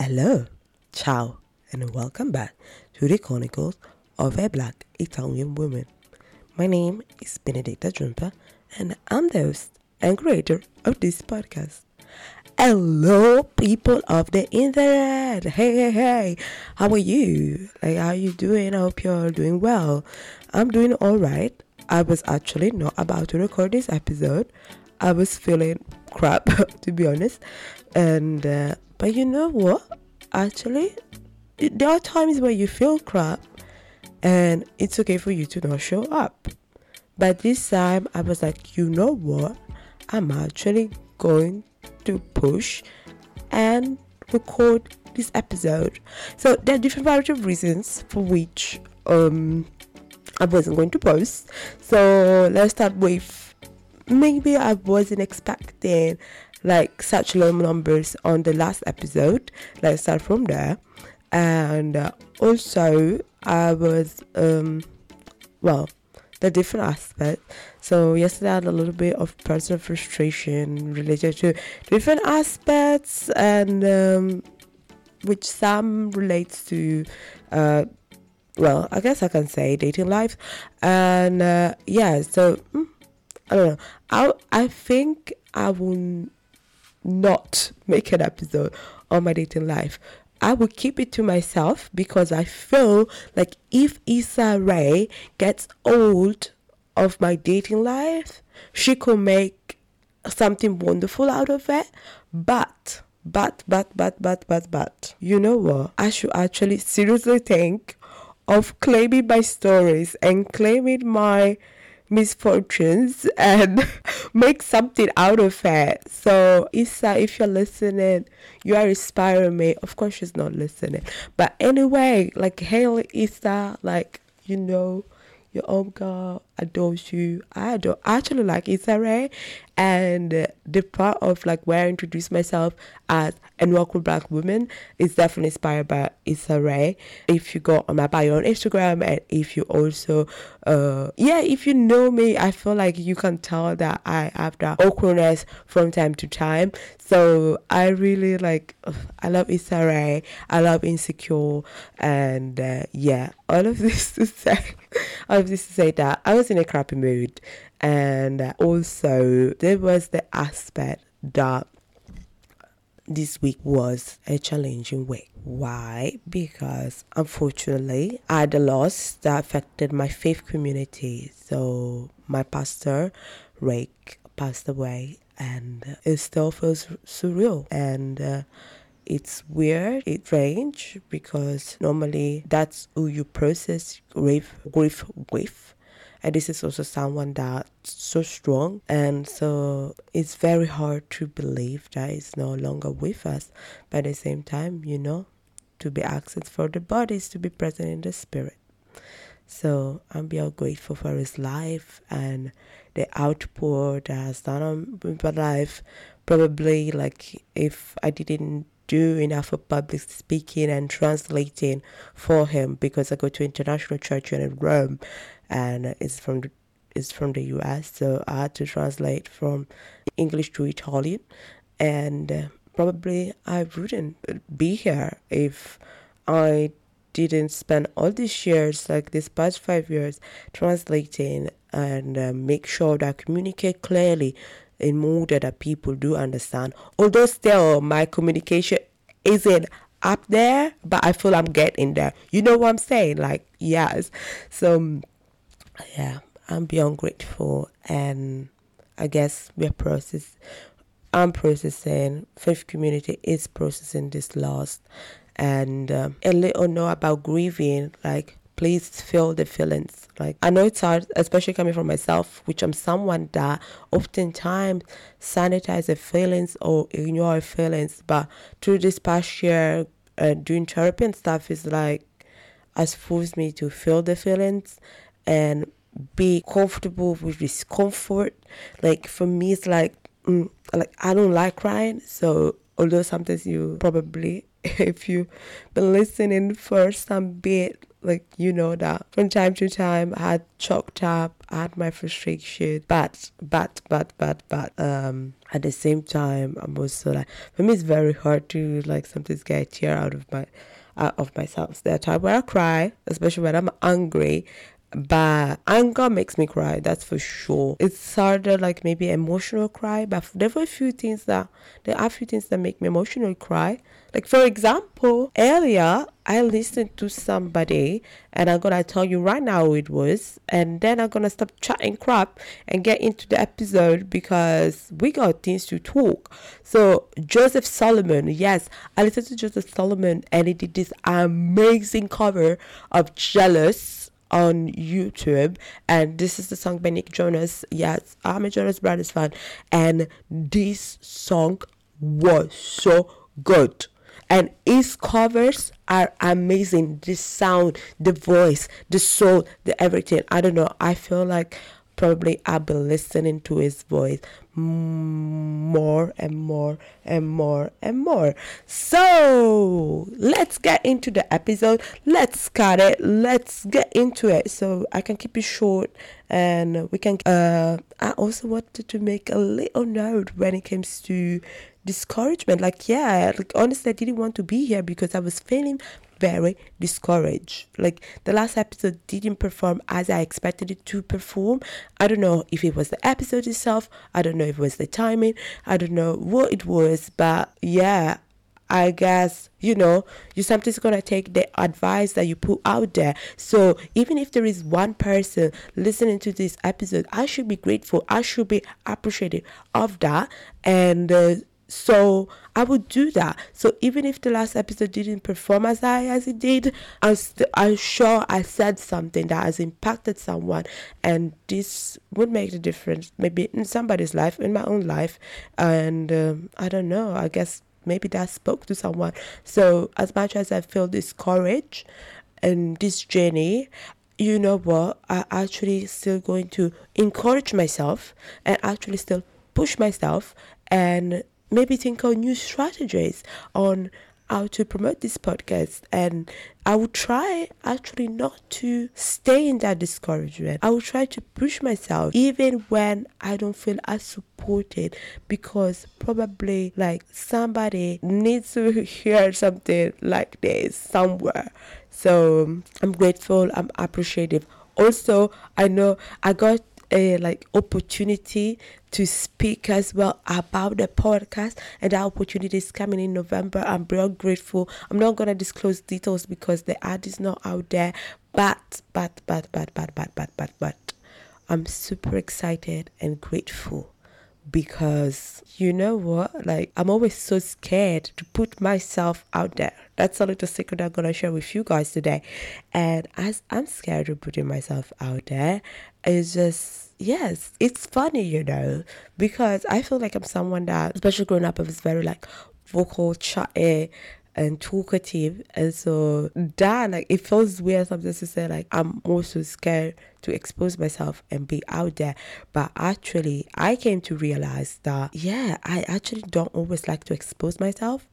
Hello, ciao, and welcome back to the Chronicles of a Black Italian Woman. My name is Benedicta Junta, and I'm the host and creator of this podcast. Hello, people of the internet. Hey, how are you? How are you doing? I hope you're doing well. I'm doing all right. I was actually not about to record this episode. I was feeling crap, to be honest, and but you know what, actually there are times where you feel crap and it's okay for you to not show up. But this time I was like, you know what, I'm actually going to push and record this episode. So there are different variety of reasons for which I wasn't going to post. So let's start with, maybe I wasn't expecting like such low numbers on the last episode. Let's start from there. And also I was the different aspects. So yesterday I had a little bit of personal frustration related to different aspects, and which some relates to I guess I can say dating life, and I don't know. I think I will not make an episode on my dating life. I will keep it to myself because I feel like if Issa Rae gets old of my dating life, she could make something wonderful out of it. But, you know what? I should actually seriously think of claiming my stories and claiming my misfortunes and make something out of it. So Issa, if you're listening, you are inspiring me. Of course she's not listening, but anyway, like, hey Issa, like, you know, your own girl adores you. I actually like Issa Rae, and the part of like where I introduce myself as an awkward black woman is definitely inspired by Issa Rae. If you go on my bio on Instagram, and if you also if you know me, I feel like you can tell that I have that awkwardness from time to time. So I really I love Issa Rae, I love Insecure, and all of this to say that I was in a crappy mood. And also there was the aspect that this week was a challenging week. Why? Because unfortunately I had a loss that affected my faith community. So my pastor, Rick, passed away, and it still feels surreal, and it's weird, it's strange, because normally that's who you process grief with. And this is also someone that's so strong, and so it's very hard to believe that it's no longer with us. But at the same time, you know, to be absent for the body is to be present in the spirit. So I'm beyond grateful for his life and the outpour that has done on my life. Probably like if I didn't do enough of public speaking and translating for him, because I go to international church in Rome, and it's from the US, so I had to translate from English to Italian, and probably I wouldn't be here if I didn't spend all these years, like this past 5 years, translating and make sure that I communicate clearly in order that people do understand. Although still my communication isn't up there, but I feel I'm getting there. You know what I'm saying? Like, yes. So yeah, I'm beyond grateful, and I guess I'm processing, faith community is processing this loss, and a little know about grieving, like, please feel the feelings. Like, I know it's hard, especially coming from myself, which I'm someone that oftentimes sanitizes feelings or ignores feelings. But through this past year, doing therapy and stuff is like, has forced me to feel the feelings and be comfortable with discomfort. Like, for me, it's like I don't like crying. So although sometimes you probably, if you've been listening for some bit, like, you know that from time to time I had choked up, I had my frustration, but at the same time I'm also like, for me it's very hard to like sometimes get a tear out of myself. So there are times where I cry, especially when I'm angry. But anger makes me cry, that's for sure. It's harder, like maybe emotional cry, but there are a few things that make me emotional cry. Like, for example, earlier I listened to somebody, and I'm gonna tell you right now who it was, and then I'm gonna stop chatting crap and get into the episode because we got things to talk. So Joseph Solomon, yes, I listened to Joseph Solomon, and he did this amazing cover of Jealous on YouTube, and this is the song by Nick Jonas. Yes, I'm a Jonas Brothers fan, and this song was so good, and his covers are amazing. The sound, the voice, the soul, the everything. I don't know, I feel like probably I've been listening to his voice more and more and more and more. So let's get into the episode. Let's cut it. Let's get into it. So I can keep it short, and we can. I also wanted to make a little note when it comes to discouragement. Honestly, I didn't want to be here because I was feeling very discouraged. Like, the last episode didn't perform as I expected it to perform. I don't know if it was the episode itself, I don't know if it was the timing, I don't know what it was, but yeah, I guess, you know, you're sometimes gonna take the advice that you put out there. So even if there is one person listening to this episode, I should be grateful, I should be appreciative of that, and so I would do that. So even if the last episode didn't perform as high as it did, I'm sure I said something that has impacted someone, and this would make the difference, maybe in somebody's life, in my own life, and I don't know, I guess maybe that spoke to someone. So as much as I feel this courage and this journey, you know what, I actually still going to encourage myself and actually still push myself, and maybe think of new strategies on how to promote this podcast. And I will try actually not to stay in that discouragement. I will try to push myself even when I don't feel as supported, because probably like somebody needs to hear something like this somewhere. So I'm grateful, I'm appreciative. Also, I know I got a opportunity to speak as well about the podcast, and that opportunity is coming in November. I'm real grateful. I'm not gonna disclose details because the ad is not out there, but I'm super excited and grateful, because you know what, like, I'm always so scared to put myself out there. That's a little secret I'm gonna share with you guys today. And as I'm scared of putting myself out there, it's just, yes, it's funny, you know, because I feel like I'm someone that, especially growing up, I was very like vocal, chatty and talkative, and so that, like, it feels weird sometimes to say like I'm also scared to expose myself and be out there. But actually I came to realize that, yeah, I actually don't always like to expose myself,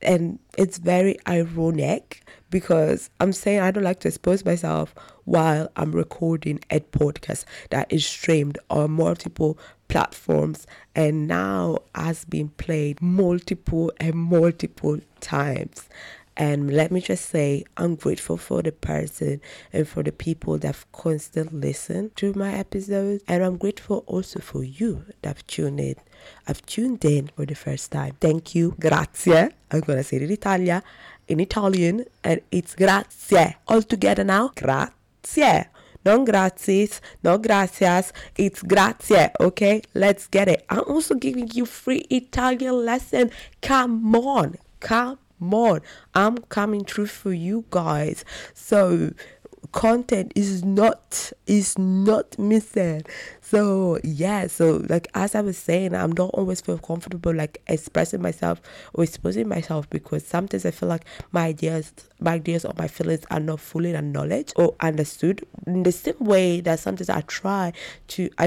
and it's very ironic because I'm saying I don't like to expose myself while I'm recording a podcast that is streamed on multiple platforms and now has been played multiple times. And let me just say, I'm grateful for the person and for the people that have constantly listened to my episodes. And I'm grateful also for you that have tuned in for the first time. Thank you. Grazie. I'm going to say it in Italian. And it's grazie. All together now. Grazie. Non gratis, no gracias, it's grazie, okay? Let's get it. I'm also giving you free Italian lesson. Come on. I'm coming through for you guys. So content is not missing. So yeah, so like as I was saying, I'm not always feel comfortable like expressing myself or exposing myself, because sometimes I feel like my ideas or my feelings are not fully acknowledged or understood, in the same way that sometimes I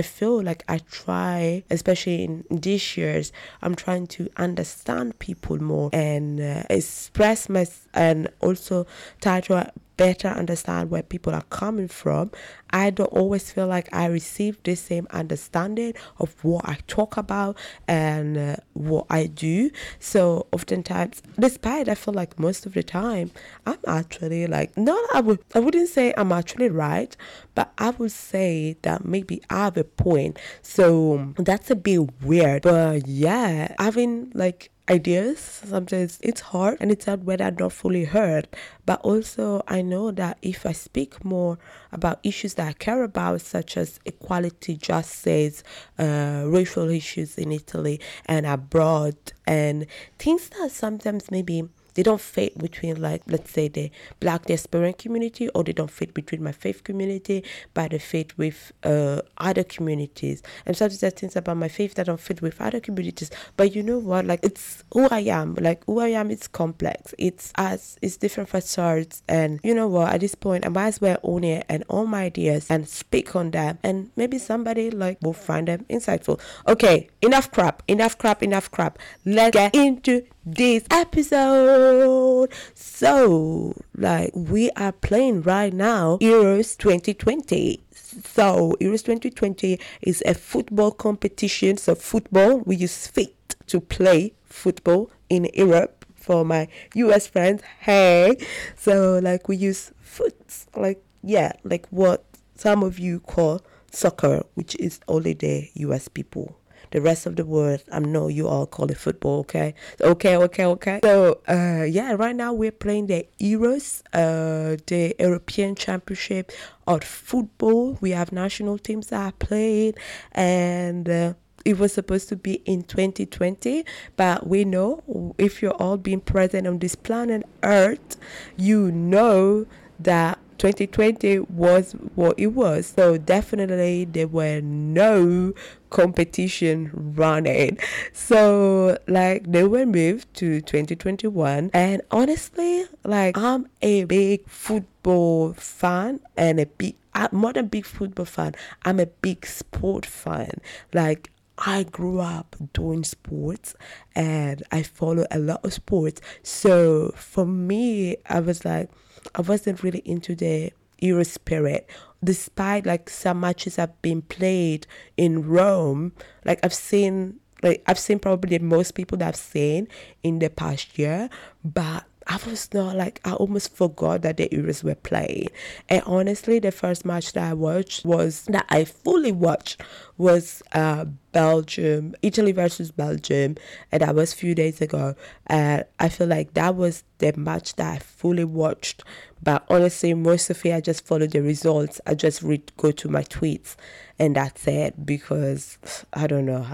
feel like I try, especially in these years, I'm trying to understand people more and express myself, and also try to better understand where people are coming from. I don't always feel like I receive the same understanding of what I talk about and what I do. So oftentimes, despite I feel like most of the time, I'm actually like, I wouldn't say I'm actually right, but I would say that maybe I have a point. So that's a bit weird. But yeah, having like ideas, sometimes it's hard and it's hard when I'm not fully heard. But also I know that if I speak more about issues that I care about, such as equality, justice, racial issues in Italy and abroad, and things that sometimes maybe they don't fit between, like, let's say the Black diaspora community, or they don't fit between my faith community, but they fit with other communities. And sometimes there are things about my faith that don't fit with other communities. But you know what? Like, it's who I am. Like, who I am, it's complex. It's different facades. And you know what? At this point, I might as well own it and own my ideas and speak on them. And maybe somebody, like, will find them insightful. Okay, enough crap. Let's get into this episode. So, like, we are playing right now Euros 2020. So Euros 2020 is a football competition. So football, we use feet to play football in Europe. For my US friends, hey. So, like, we use foot, like, yeah, like what some of you call soccer, which is only the US people. The rest of the world, I know you all call it football, okay? Okay. So, yeah, right now we're playing the Euros, the European Championship of Football. We have national teams that are playing, and it was supposed to be in 2020, but we know, if you're all being present on this planet Earth, you know that 2020 was what it was. So definitely there were no competition running. So, like, they were moved to 2021. And honestly, like, I'm a big football fan and I'm a big sport fan. Like, I grew up doing sports and I follow a lot of sports. So for me, I was like, I wasn't really into the Euro spirit, despite like some matches have been played in Rome. Like, I've seen probably the most people that I've seen in the past year, but I was not like, I almost forgot that the Euros were playing. And honestly, the first match that I fully watched was Belgium, Italy versus Belgium, and that was a few days ago. And I feel like that was the match that I fully watched. But honestly, most of it, I just follow the results. I just go to my tweets, and that's it, because I don't know.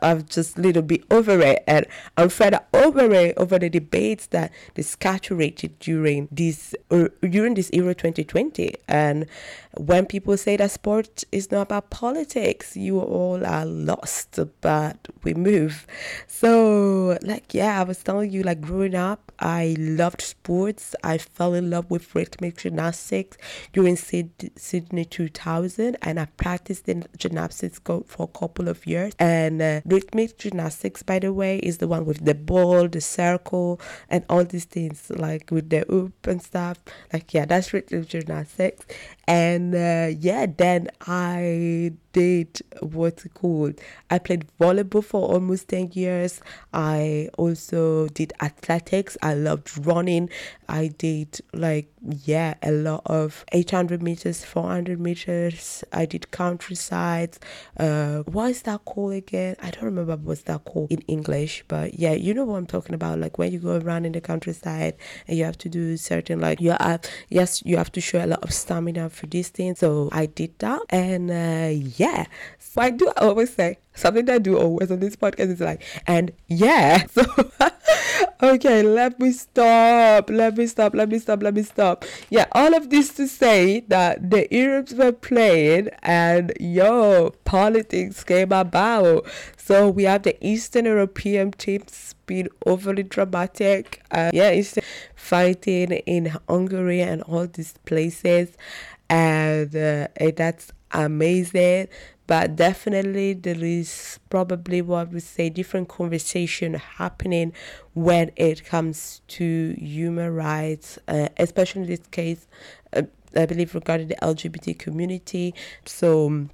I'm just a little bit over it, and I'm fed up over the debates that they saturated during this Euro 2020. And when people say that sport is not about politics, you all are lost, but we move. So, like, yeah, I was telling you, like, growing up, I loved sports. I fell in love with rhythmic gymnastics during Sydney 2000, and I practiced the gymnastics for a couple of years. And rhythmic gymnastics, by the way, is the one with the ball, the circle, and all these things, like with the hoop and stuff. Like, yeah, that's rhythmic gymnastics. And yeah, then I did what's it called? I played volleyball for almost 10 years. I also did athletics. I loved running. I did, like, yeah, a lot of 800 meters, 400 meters. I did countryside. What is that called again? I don't remember what's that called in English, but yeah, you know what I'm talking about. Like, when you go around in the countryside and you have to do certain, like, you have to show a lot of stamina for these things. So I did that. And yeah, so I do always say something that I do always on this podcast is like, and yeah, so okay, let me stop. Yeah, all of this to say that the Euros were playing, and politics came about. So we have the Eastern European teams being overly dramatic, fighting in Hungary and all these places, and that's amazing, but definitely there is probably what we say different conversation happening when it comes to human rights, especially in this case, I believe regarding the LGBT community. So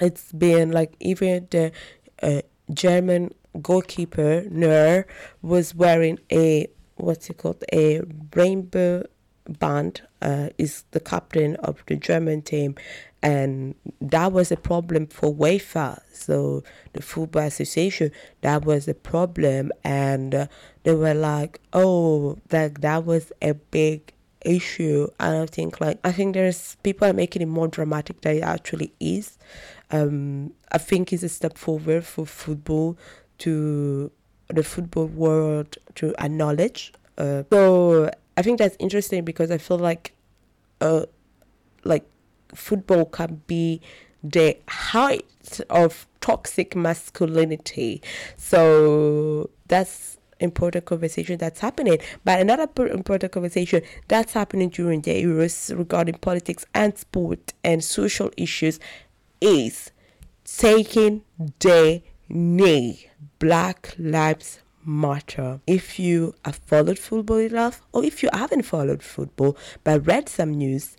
it's been like even the German goalkeeper Neuer was wearing a a rainbow band, is the captain of the German team, and that was a problem for UEFA, so the Football Association. That was a problem, and they were like, oh, that was a big issue. And I think there's people are making it more dramatic than it actually is. I think it's a step forward for football, to the football world to acknowledge. So I think that's interesting, because I feel like football can be the height of toxic masculinity. So that's important conversation that's happening. But another important conversation that's happening during the Euros regarding politics and sport and social issues is taking the knee. Black Lives Matter. If you have followed football enough, or if you haven't followed football but read some news,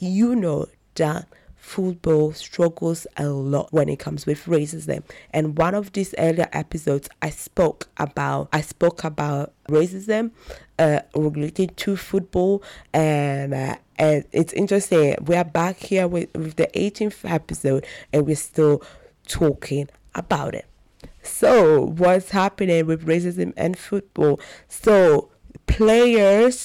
you know that football struggles a lot when it comes with racism. And one of these earlier episodes, I spoke about racism related to football, and it's interesting. We are back here with the 18th episode, and we're still talking about it. So what's happening with racism and football? So football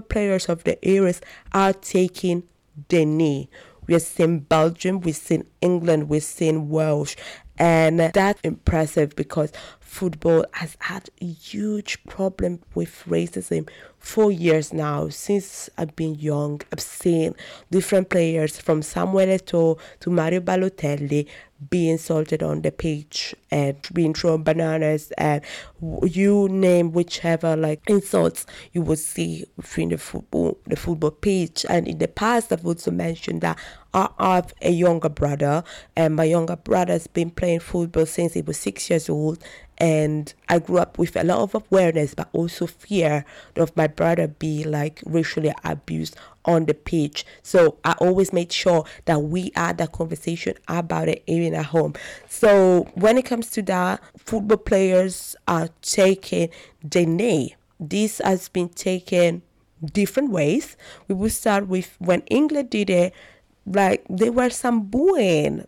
players of the Euros are taking the knee. We're seeing Belgium, we're seeing England, we're seeing Wales, and that's impressive because football has had a huge problem with racism for years now. Since I've been young, I've seen different players from Samuel Eto'o to Mario Balotelli be insulted on the pitch and being thrown bananas, and you name whichever insults you would see within the football pitch. And in the past, I've also mentioned that I have a younger brother, and my younger brother's been playing football since he was 6 years old. And I grew up with a lot of awareness, but also fear of my brother being racially abused on the pitch. So I always made sure that we had that conversation about it even at home. So when it comes to that, football players are taking the knee. This has been taken different ways. We will start with when England did it, they were booing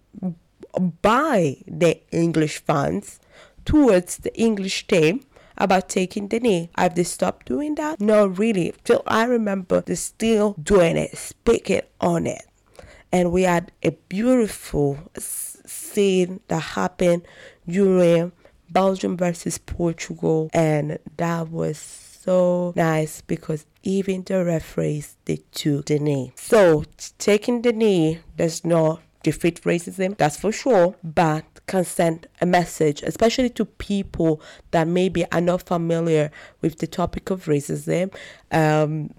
by the English fans towards the English team about taking the knee. Have they stopped doing that? No, really. Till I remember, they're still doing it, speaking on it. And we had a beautiful scene that happened during Belgium versus Portugal, and that was so nice because even the referees, they took the knee. So taking the knee does not defeat racism, that's for sure, but can send a message, especially to people that maybe are not familiar with the topic of racism.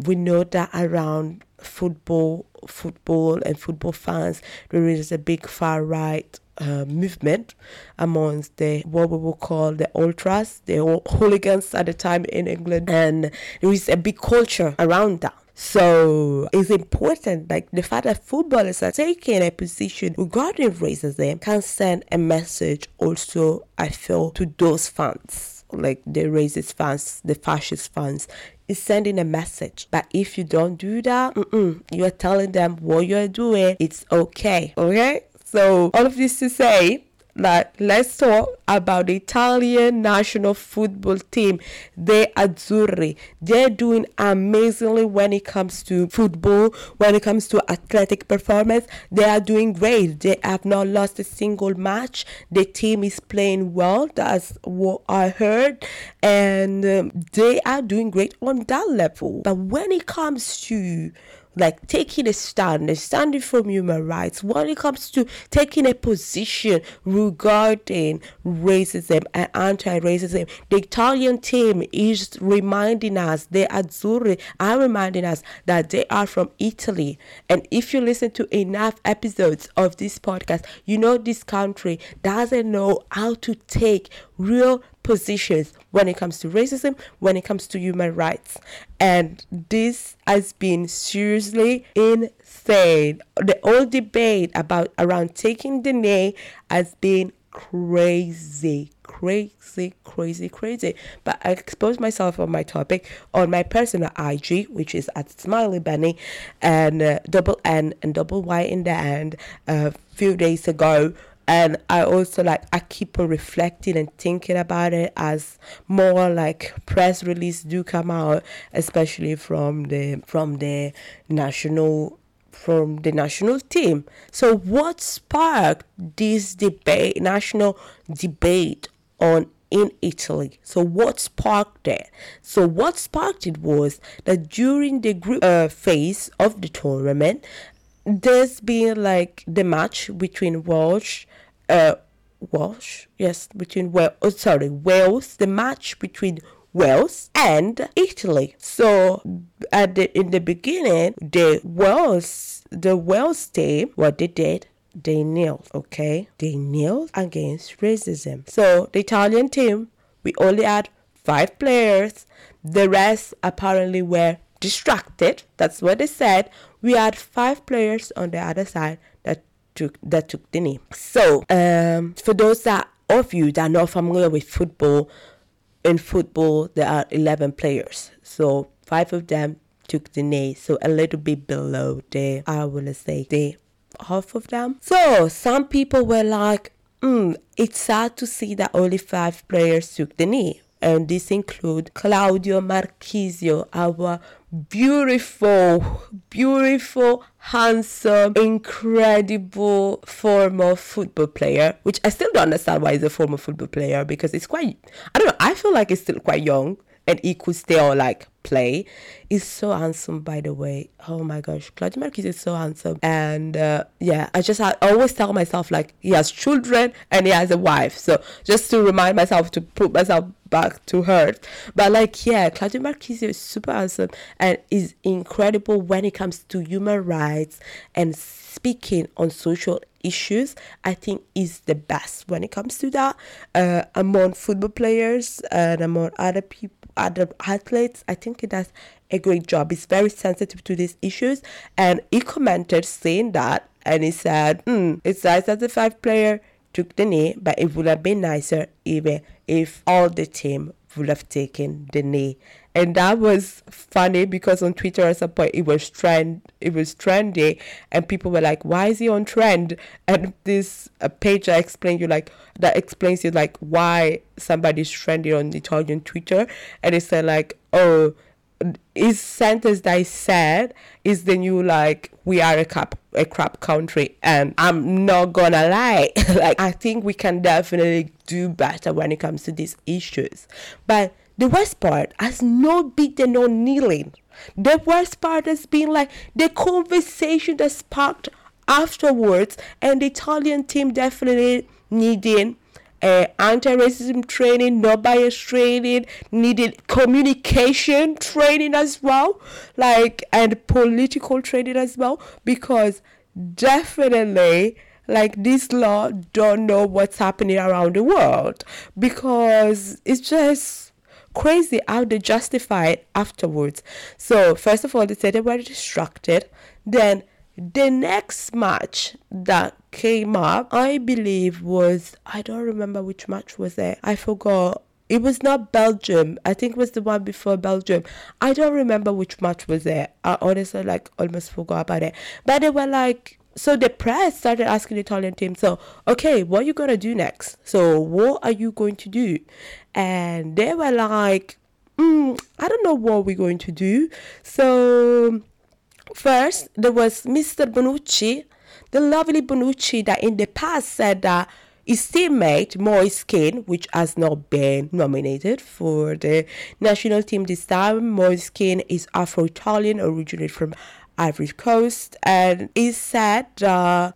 We know that around football and football fans, there is a big far right movement amongst what we will call the ultras, the hooligans at the time in England, and there is a big culture around that. So it's important, the fact that footballers are taking a position regarding racism can send a message also, I feel, to those fans, the racist fans, the fascist fans. It's sending a message. But if you don't do that, you are telling them what you are doing, it's okay. Okay? So all of this to say, let's talk about the Italian national football team, the Azzurri. They're doing amazingly when it comes to football, when it comes to athletic performance. They are doing great. They have not lost a single match. The team is playing well. That's what I heard. And they are doing great on that level. But when it comes to like taking a stand and standing for human rights, when it comes to taking a position regarding racism and anti-racism. The Italian team is reminding us, the Azzurri are reminding us that they are from Italy. And if you listen to enough episodes of this podcast, you know this country doesn't know how to take real positions when it comes to racism, when it comes to human rights. And this has been seriously insane. The whole debate around taking the knee has been crazy. But I exposed myself on my topic on my personal IG, which is at Smiley Bunny and double N and double Y in the end, a few days ago. And I also, like, I keep on reflecting and thinking about it as more like press release do come out, especially from the national team. So what sparked this debate, national debate on in Italy? So what sparked it? So what sparked it was that during the group phase of the tournament, there's been like the match between Wales, the match between Wales and Italy. So in the beginning, the Wales team, what they did, they kneeled. Okay, they kneeled against racism. So the Italian team, we only had 5 players. The rest apparently were distracted. That's what they said. We had 5 players on the other side that took the knee. So for those of you that are not familiar with football, in football there are 11 players. So 5 of them took the knee. So a little bit below the, I will say, the half of them. So some people were like, it's sad to see that only 5 players took the knee. And this includes Claudio Marchisio, our beautiful, handsome, incredible former football player, which I still don't understand why he's a former football player, because it's quite, I don't know, I feel like he's still quite young and he could still like play. He's so handsome, by the way. Oh my gosh, Claudio Marchisio is so handsome. And I always tell myself, like, he has children and he has a wife, so just to remind myself to put myself back to earth. But like, yeah, Claudio Marchisio is super awesome and is incredible when it comes to human rights and speaking on social issues. I think is the best when it comes to that among football players and among other people, other athletes. I think it does a great job. He's very sensitive to these issues, and he commented saying that, and he said, "It's nice that the 5 player took the knee, but it would have been nicer even if all the team would have taken the knee." And that was funny because on Twitter at some point it was trendy, and people were like, "Why is he on trend?" And this page that explains why somebody's trendy on Italian Twitter, and it said like, "Oh, his sentence that he said is the new like, we are a crap country." And I'm not gonna lie, like, I think we can definitely do better when it comes to these issues, but. The worst part has not been the non-kneeling. The worst part has been like the conversation that sparked afterwards, and the Italian team definitely needing anti-racism training, no bias training, needed communication training as well, like, and political training as well, because definitely, like, this law don't know what's happening around the world, because it's just crazy how they justify it afterwards. So first of all, they said they were distracted. Then the next match that came up, I believe was, I don't remember which match was it, I forgot. It was not Belgium. I think it was the one before Belgium. I don't remember which match was it. I honestly like almost forgot about it. But they were like, so the press started asking the Italian team, so, okay, what are you going to do next? So what are you going to do? And they were like, I don't know what we're going to do. So first, there was Mr. Bonucci, the lovely Bonucci that in the past said that his teammate, Moiskin, which has not been nominated for the national team this time. Moiskin is Afro-Italian, originally from Ivory Coast, and he said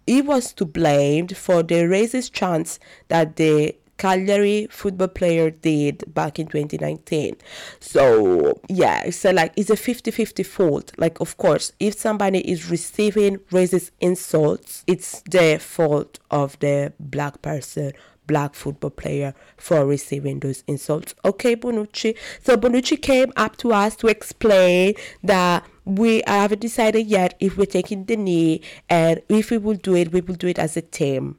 he was to blame for the racist chants that the Cagliari football player did back in 2019. So yeah, so like it's a 50-50 fault. Like, of course, if somebody is receiving racist insults, it's the fault of the black person, black football player, for receiving those insults. Okay, Bonucci. So Bonucci came up to us to explain that we haven't decided yet if we're taking the knee, and if we will do it, we will do it as a team.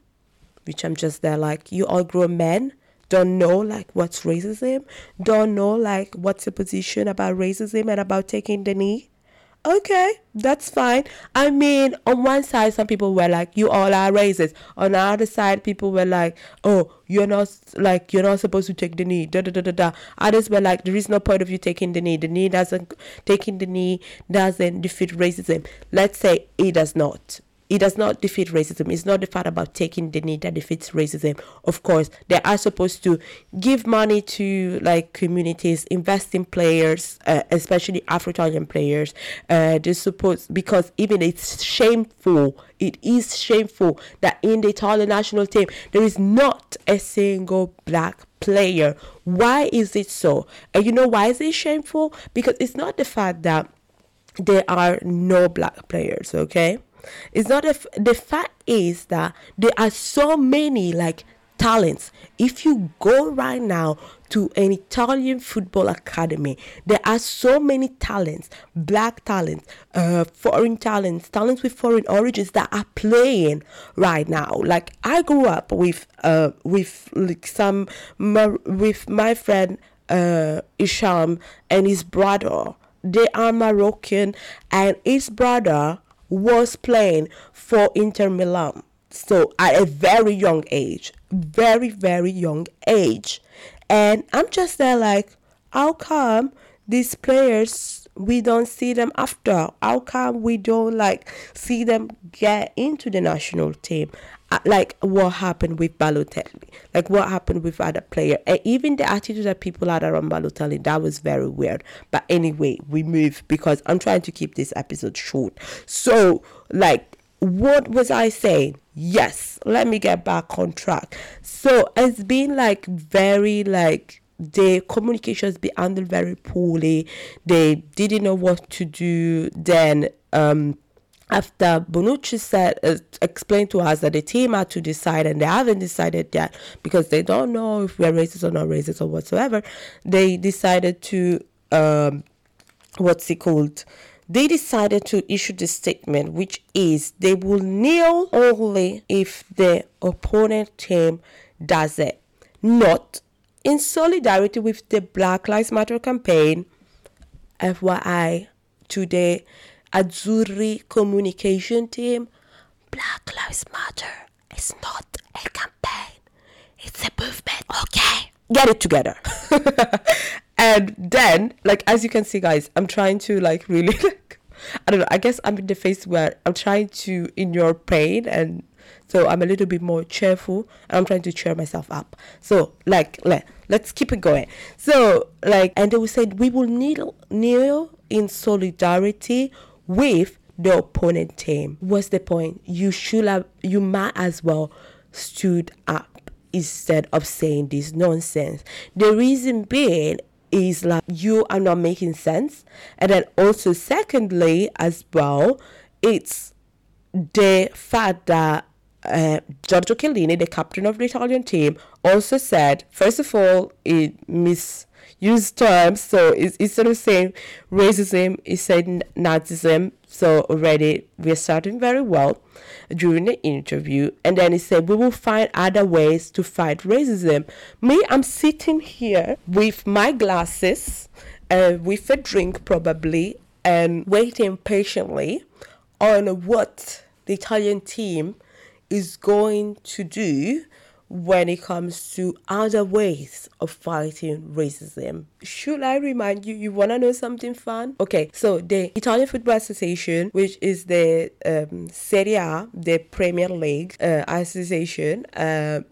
Which I'm just there like, you all grown men don't know like what's racism, don't know like what's the position about racism and about taking the knee. Okay, that's fine. I mean, on one side, some people were like, you all are racist. On the other side, people were like, oh, you're not supposed to take the knee, da da da da da. Others were like, there is no point of you taking the knee. Taking the knee doesn't defeat racism. Let's say it does not. It does not defeat racism. It's not the fact about taking the knee that defeats racism. Of course, they are supposed to give money to like communities, invest in players, especially Afro-Italian players. They support, because even it's shameful. It is shameful that in the Italian national team, there is not a single black player. Why is it so? And you know why is it shameful? Because it's not the fact that there are no black players, okay? It's not the fact is that there are so many like talents. If you go right now to an Italian football academy, there are so many talents, black talents, foreign talents, talents with foreign origins that are playing right now. Like, I grew up with my friend Isham and his brother. They are Moroccan, and his brother was playing for Inter Milan. So at a very young age, very, very young age. And I'm just there like, how come these players, we don't see them after? How come we don't like see them get into the national team? Like what happened with Balotelli, like what happened with other player, and even the attitude that people had around Balotelli, that was very weird. But anyway, we move because I'm trying to keep this episode short. So like, what was I saying? Yes, let me get back on track. So it's been like very like, the communications be handled very poorly. They didn't know what to do. Then after Bonucci said, explained to us that the team had to decide, and they haven't decided yet because they don't know if we're racist or not racist or whatsoever, they decided to, they decided to issue the statement, which is they will kneel only if the opponent team does it. Not in solidarity with the Black Lives Matter campaign. FYI, today, Azzurri communication team, Black Lives Matter is not a campaign, it's a movement, okay? Get it together. And then, like, as you can see, guys, I'm trying to, like, really, like, I don't know, I guess I'm in the phase where I'm trying to endure pain, and so I'm a little bit more cheerful, and I'm trying to cheer myself up. So, like, let's keep it going. So, like, and they said, we will kneel in solidarity with the opponent team. What's the point? You might as well stood up instead of saying this nonsense. The reason being is like, you are not making sense. And then also, secondly, as well, it's the fact that Giorgio Chiellini, the captain of the Italian team, also said, first of all, it misused terms. So instead of saying racism, he said Nazism. So already we're starting very well during the interview. And then he said, we will find other ways to fight racism. Me, I'm sitting here with my glasses, with a drink probably, and waiting patiently on what the Italian team is going to do when it comes to other ways of fighting racism. Should I remind you, you want to know something fun? Okay, so the Italian Football Association, which is the Serie A, the Premier League Association,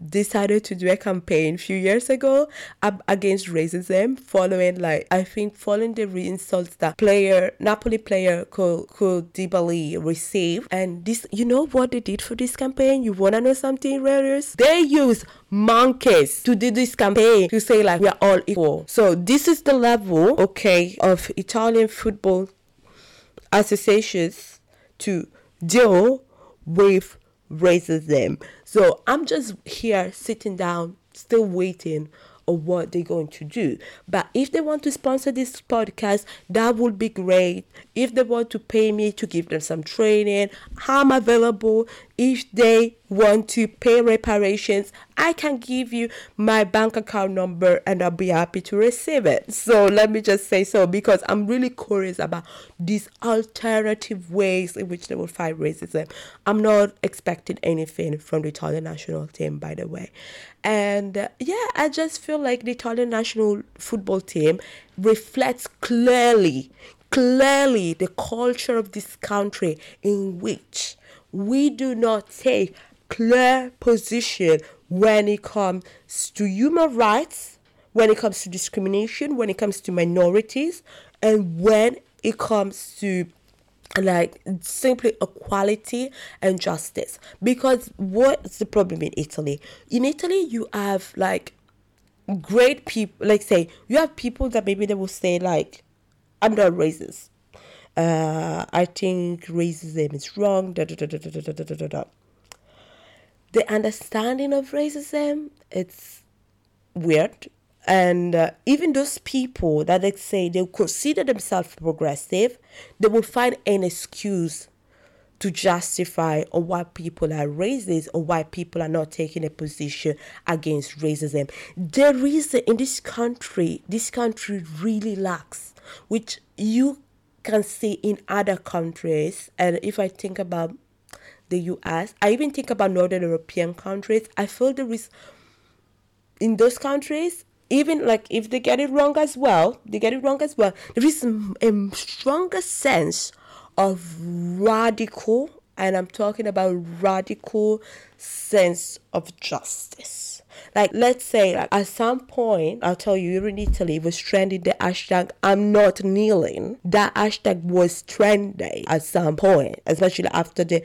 decided to do a campaign a few years ago against racism, following the insults that Napoli player Koulibaly received. And this, you know what they did for this campaign? You want to know something hilarious? They use monkeys to do this campaign to say we are all equal. So this is the level, of Italian football associations to deal with racism. So I'm just here sitting down, still waiting on what they're going to do. But if they want to sponsor this podcast, that would be great. If they want to pay me to give them some training, I'm available. If they want to pay reparations, I can give you my bank account number and I'll be happy to receive it. So let me just say so, because I'm really curious about these alternative ways in which they will fight racism. I'm not expecting anything from the Italian national team, by the way. And I just feel like the Italian national football team reflects clearly the culture of this country, in which we do not take clear position when it comes to human rights, when it comes to discrimination, when it comes to minorities, and when it comes to simply equality and justice. Because what's the problem in Italy? In Italy, you have great people, you have people that maybe they will say I'm not racist. I think racism is wrong. The understanding of racism, it's weird. And even those people that they say they consider themselves progressive, they will find an excuse to justify or why people are racist or why people are not taking a position against racism. There is, in this country really lacks, which you can see in other countries. And if I think about the US, I even think about Northern European countries, I feel there is, in those countries, even if they get it wrong as well, there is a stronger sense of radical, and I'm talking about radical, sense of justice. Let's say, at some point, I'll tell you, here in Italy, it was trending the hashtag I'm not kneeling. That hashtag was trending at some point, especially after the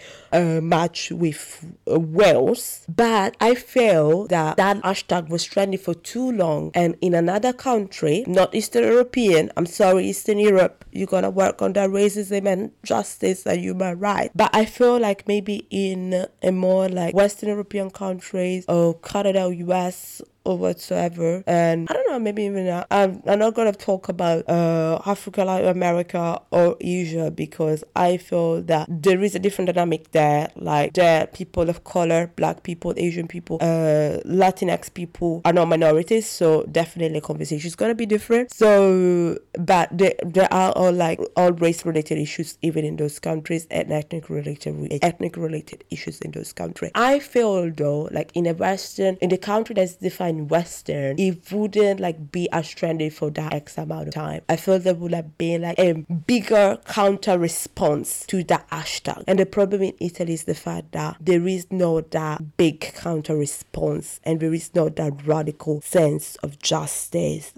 match with Wales. But I feel that hashtag was trending for too long. And in another country, not Eastern European, I'm sorry, Eastern Europe, you're going to work on that racism and justice and human rights. But I feel maybe in a more Western European countries or Canada, US or whatsoever, and I don't know, maybe even I'm not gonna talk about Africa, Latin America or Asia, because I feel that there is a different dynamic there. There, people of color, black people, Asian people, Latinx people are not minorities, so definitely conversation is gonna be different. So, but there are all all race related issues even in those countries, and ethnic related issues in those countries. I feel though, in the country that's defined Western, it wouldn't be as trendy for that X amount of time. I feel there would have been a bigger counter response to that hashtag. And the problem in Italy is the fact that there is not that big counter response, and there is not that radical sense of justice.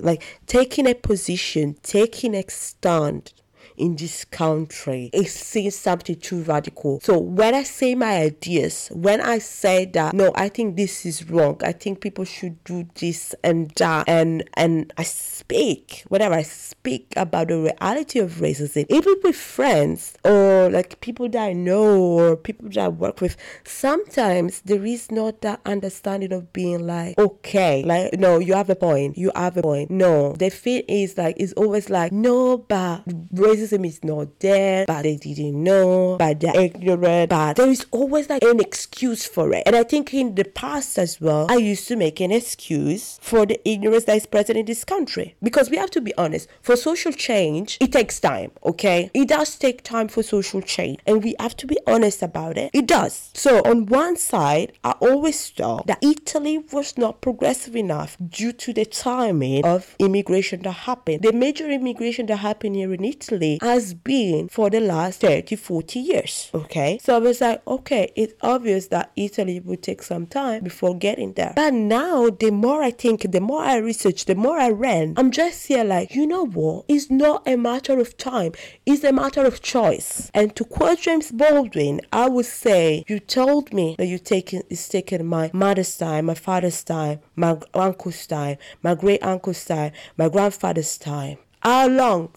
Taking a position, taking a stand in this country, it seems something too radical. So when I say my ideas, when I say that, no, I think this is wrong, I think people should do this and that, and I speak about the reality of racism, even with friends or people that I know or people that I work with, sometimes there is not that understanding of being no, you have a point, no. The thing is it's always no, but racism racism is not there, but they didn't know, but they're ignorant, but there is always like an excuse for it. And I think in the past as well, I used to make an excuse for the ignorance that is present in this country. Because we have to be honest, for social change, it takes time, okay? It does take time for social change, and we have to be honest about it. It does. So on one side, I always thought that Italy was not progressive enough due to the timing of immigration that happened. The major immigration that happened here in Italy has been for the last 30-40 years, okay? So I was like, okay, it's obvious that Italy would take some time before getting there. But now, the more I think, the more I research, the more I ran, I'm just here like, you know what? It's not a matter of time. It's a matter of choice. And to quote James Baldwin, I would say, you told me that it's taken my mother's time, my father's time, my uncle's time, my great uncle's time, my grandfather's time. How long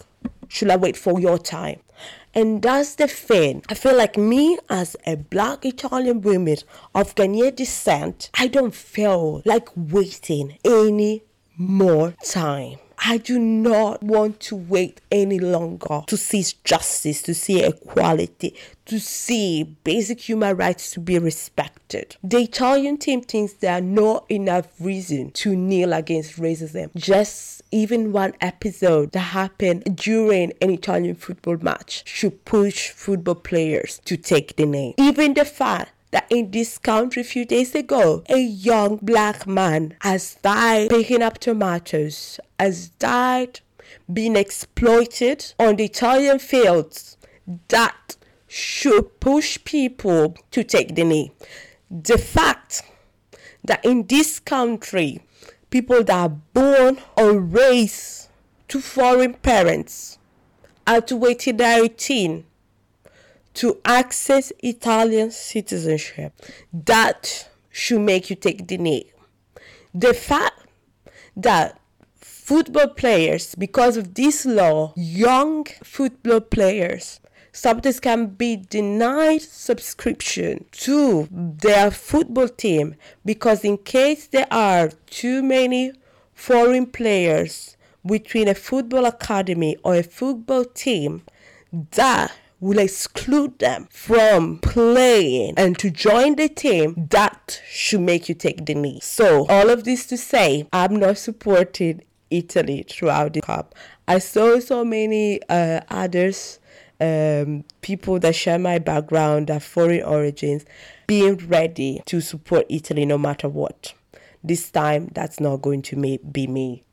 should I wait for your time? And that's the thing. I feel like me as a black Italian woman of Ghanaian descent, I don't feel like waiting any more time. I do not want to wait any longer to see justice, to see equality, to see basic human rights to be respected. The Italian team thinks there are not enough reason to kneel against racism. Just even one episode that happened during an Italian football match should push football players to take the name. Even the fact that in this country a few days ago, a young black man has died picking up tomatoes, has died being exploited on the Italian fields, that should push people to take the knee. The fact that in this country, people that are born or raised to foreign parents are to wait till they're 18 to access Italian citizenship, that should make you take the knee. The fact that football players, because of this law, young football players sometimes can be denied subscription to their football team because in case there are too many foreign players between a football academy or a football team, that will exclude them from playing and to join the team, that should make you take the knee. So all of this to say, I'm not supporting Italy throughout the cup. I saw so many others, people that share my background, that foreign origins, being ready to support Italy no matter what. This time, that's not going to be me.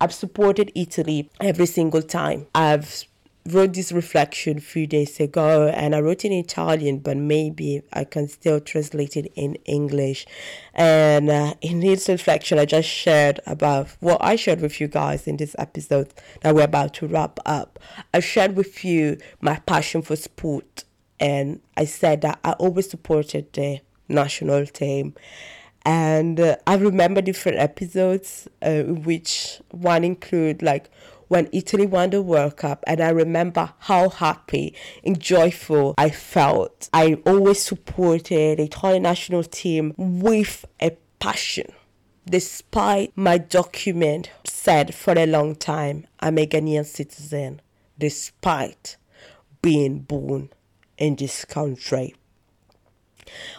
I've supported Italy every single time. I've wrote this reflection a few days ago, and I wrote in Italian, but maybe I can still translate it in English. And in this reflection, I just shared about what I shared with you guys in this episode that we're about to wrap up. I shared with you my passion for sport, and I said that I always supported the national team. And I remember different episodes, which one include like when Italy won the World Cup, and I remember how happy and joyful I felt. I always supported the Italian national team with a passion, despite my document said for a long time, I'm a Ghanaian citizen, despite being born in this country.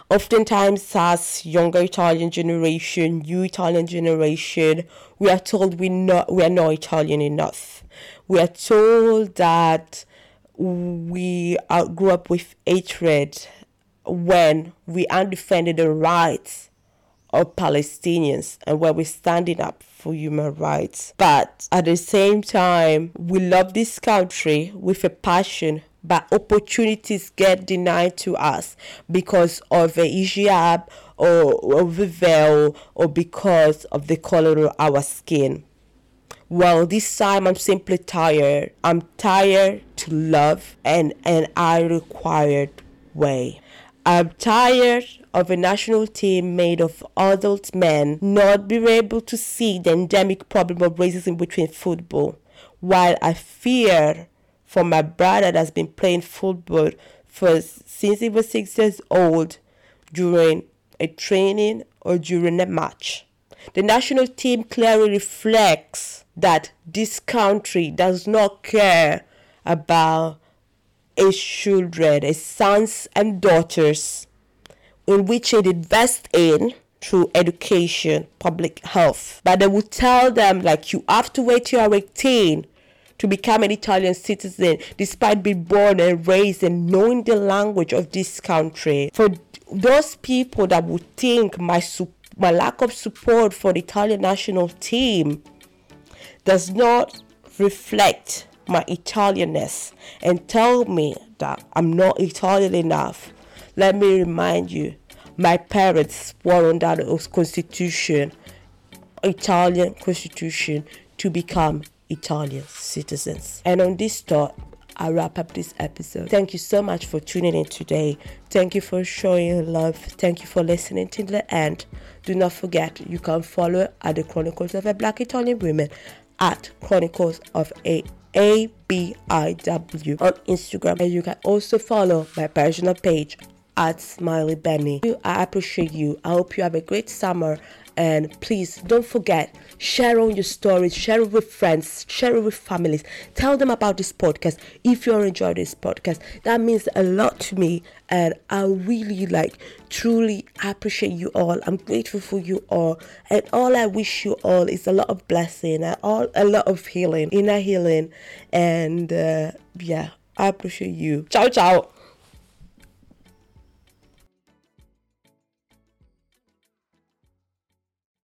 Oftentimes, as younger Italian generation, new Italian generation, we are told we are not Italian enough. We are told that we grew up with hatred when we are defending the rights of Palestinians and where we're standing up for human rights. But at the same time, we love this country with a passion, but opportunities get denied to us because of a hijab or the veil or because of the color of our skin. Well, this time I'm simply tired. I'm tired to love and I required way. I'm tired of a national team made of adult men not being able to see the endemic problem of racism between football, while I fear for my brother that's been playing football since he was 6 years old during a training or during a match. The national team clearly reflects that this country does not care about his children, his sons and daughters, in which he'd invest in through education, public health. But they would tell them, like, you have to wait till you're 18 to become an Italian citizen, despite being born and raised and knowing the language of this country. For those people that would think my lack of support for the Italian national team does not reflect my Italianness and tell me that I'm not Italian enough, let me remind you, my parents were under the constitution, Italian constitution, to become Italian citizens. And on this thought, I wrap up this episode. Thank you so much for tuning in today. Thank you for showing love. Thank you for listening till the end. Do not forget, you can follow at the Chronicles of a Black Italian Woman at Chronicles of ABIW on Instagram. And you can also follow my personal page at Smiley Benny. I appreciate you. I hope you have a great summer. And please don't forget, share all your stories, share it with friends, share it with families. Tell them about this podcast. If you're enjoying this podcast, that means a lot to me. And I really truly appreciate you all. I'm grateful for you all. And all I wish you all is a lot of blessing, a lot of healing, inner healing. And I appreciate you. Ciao, ciao.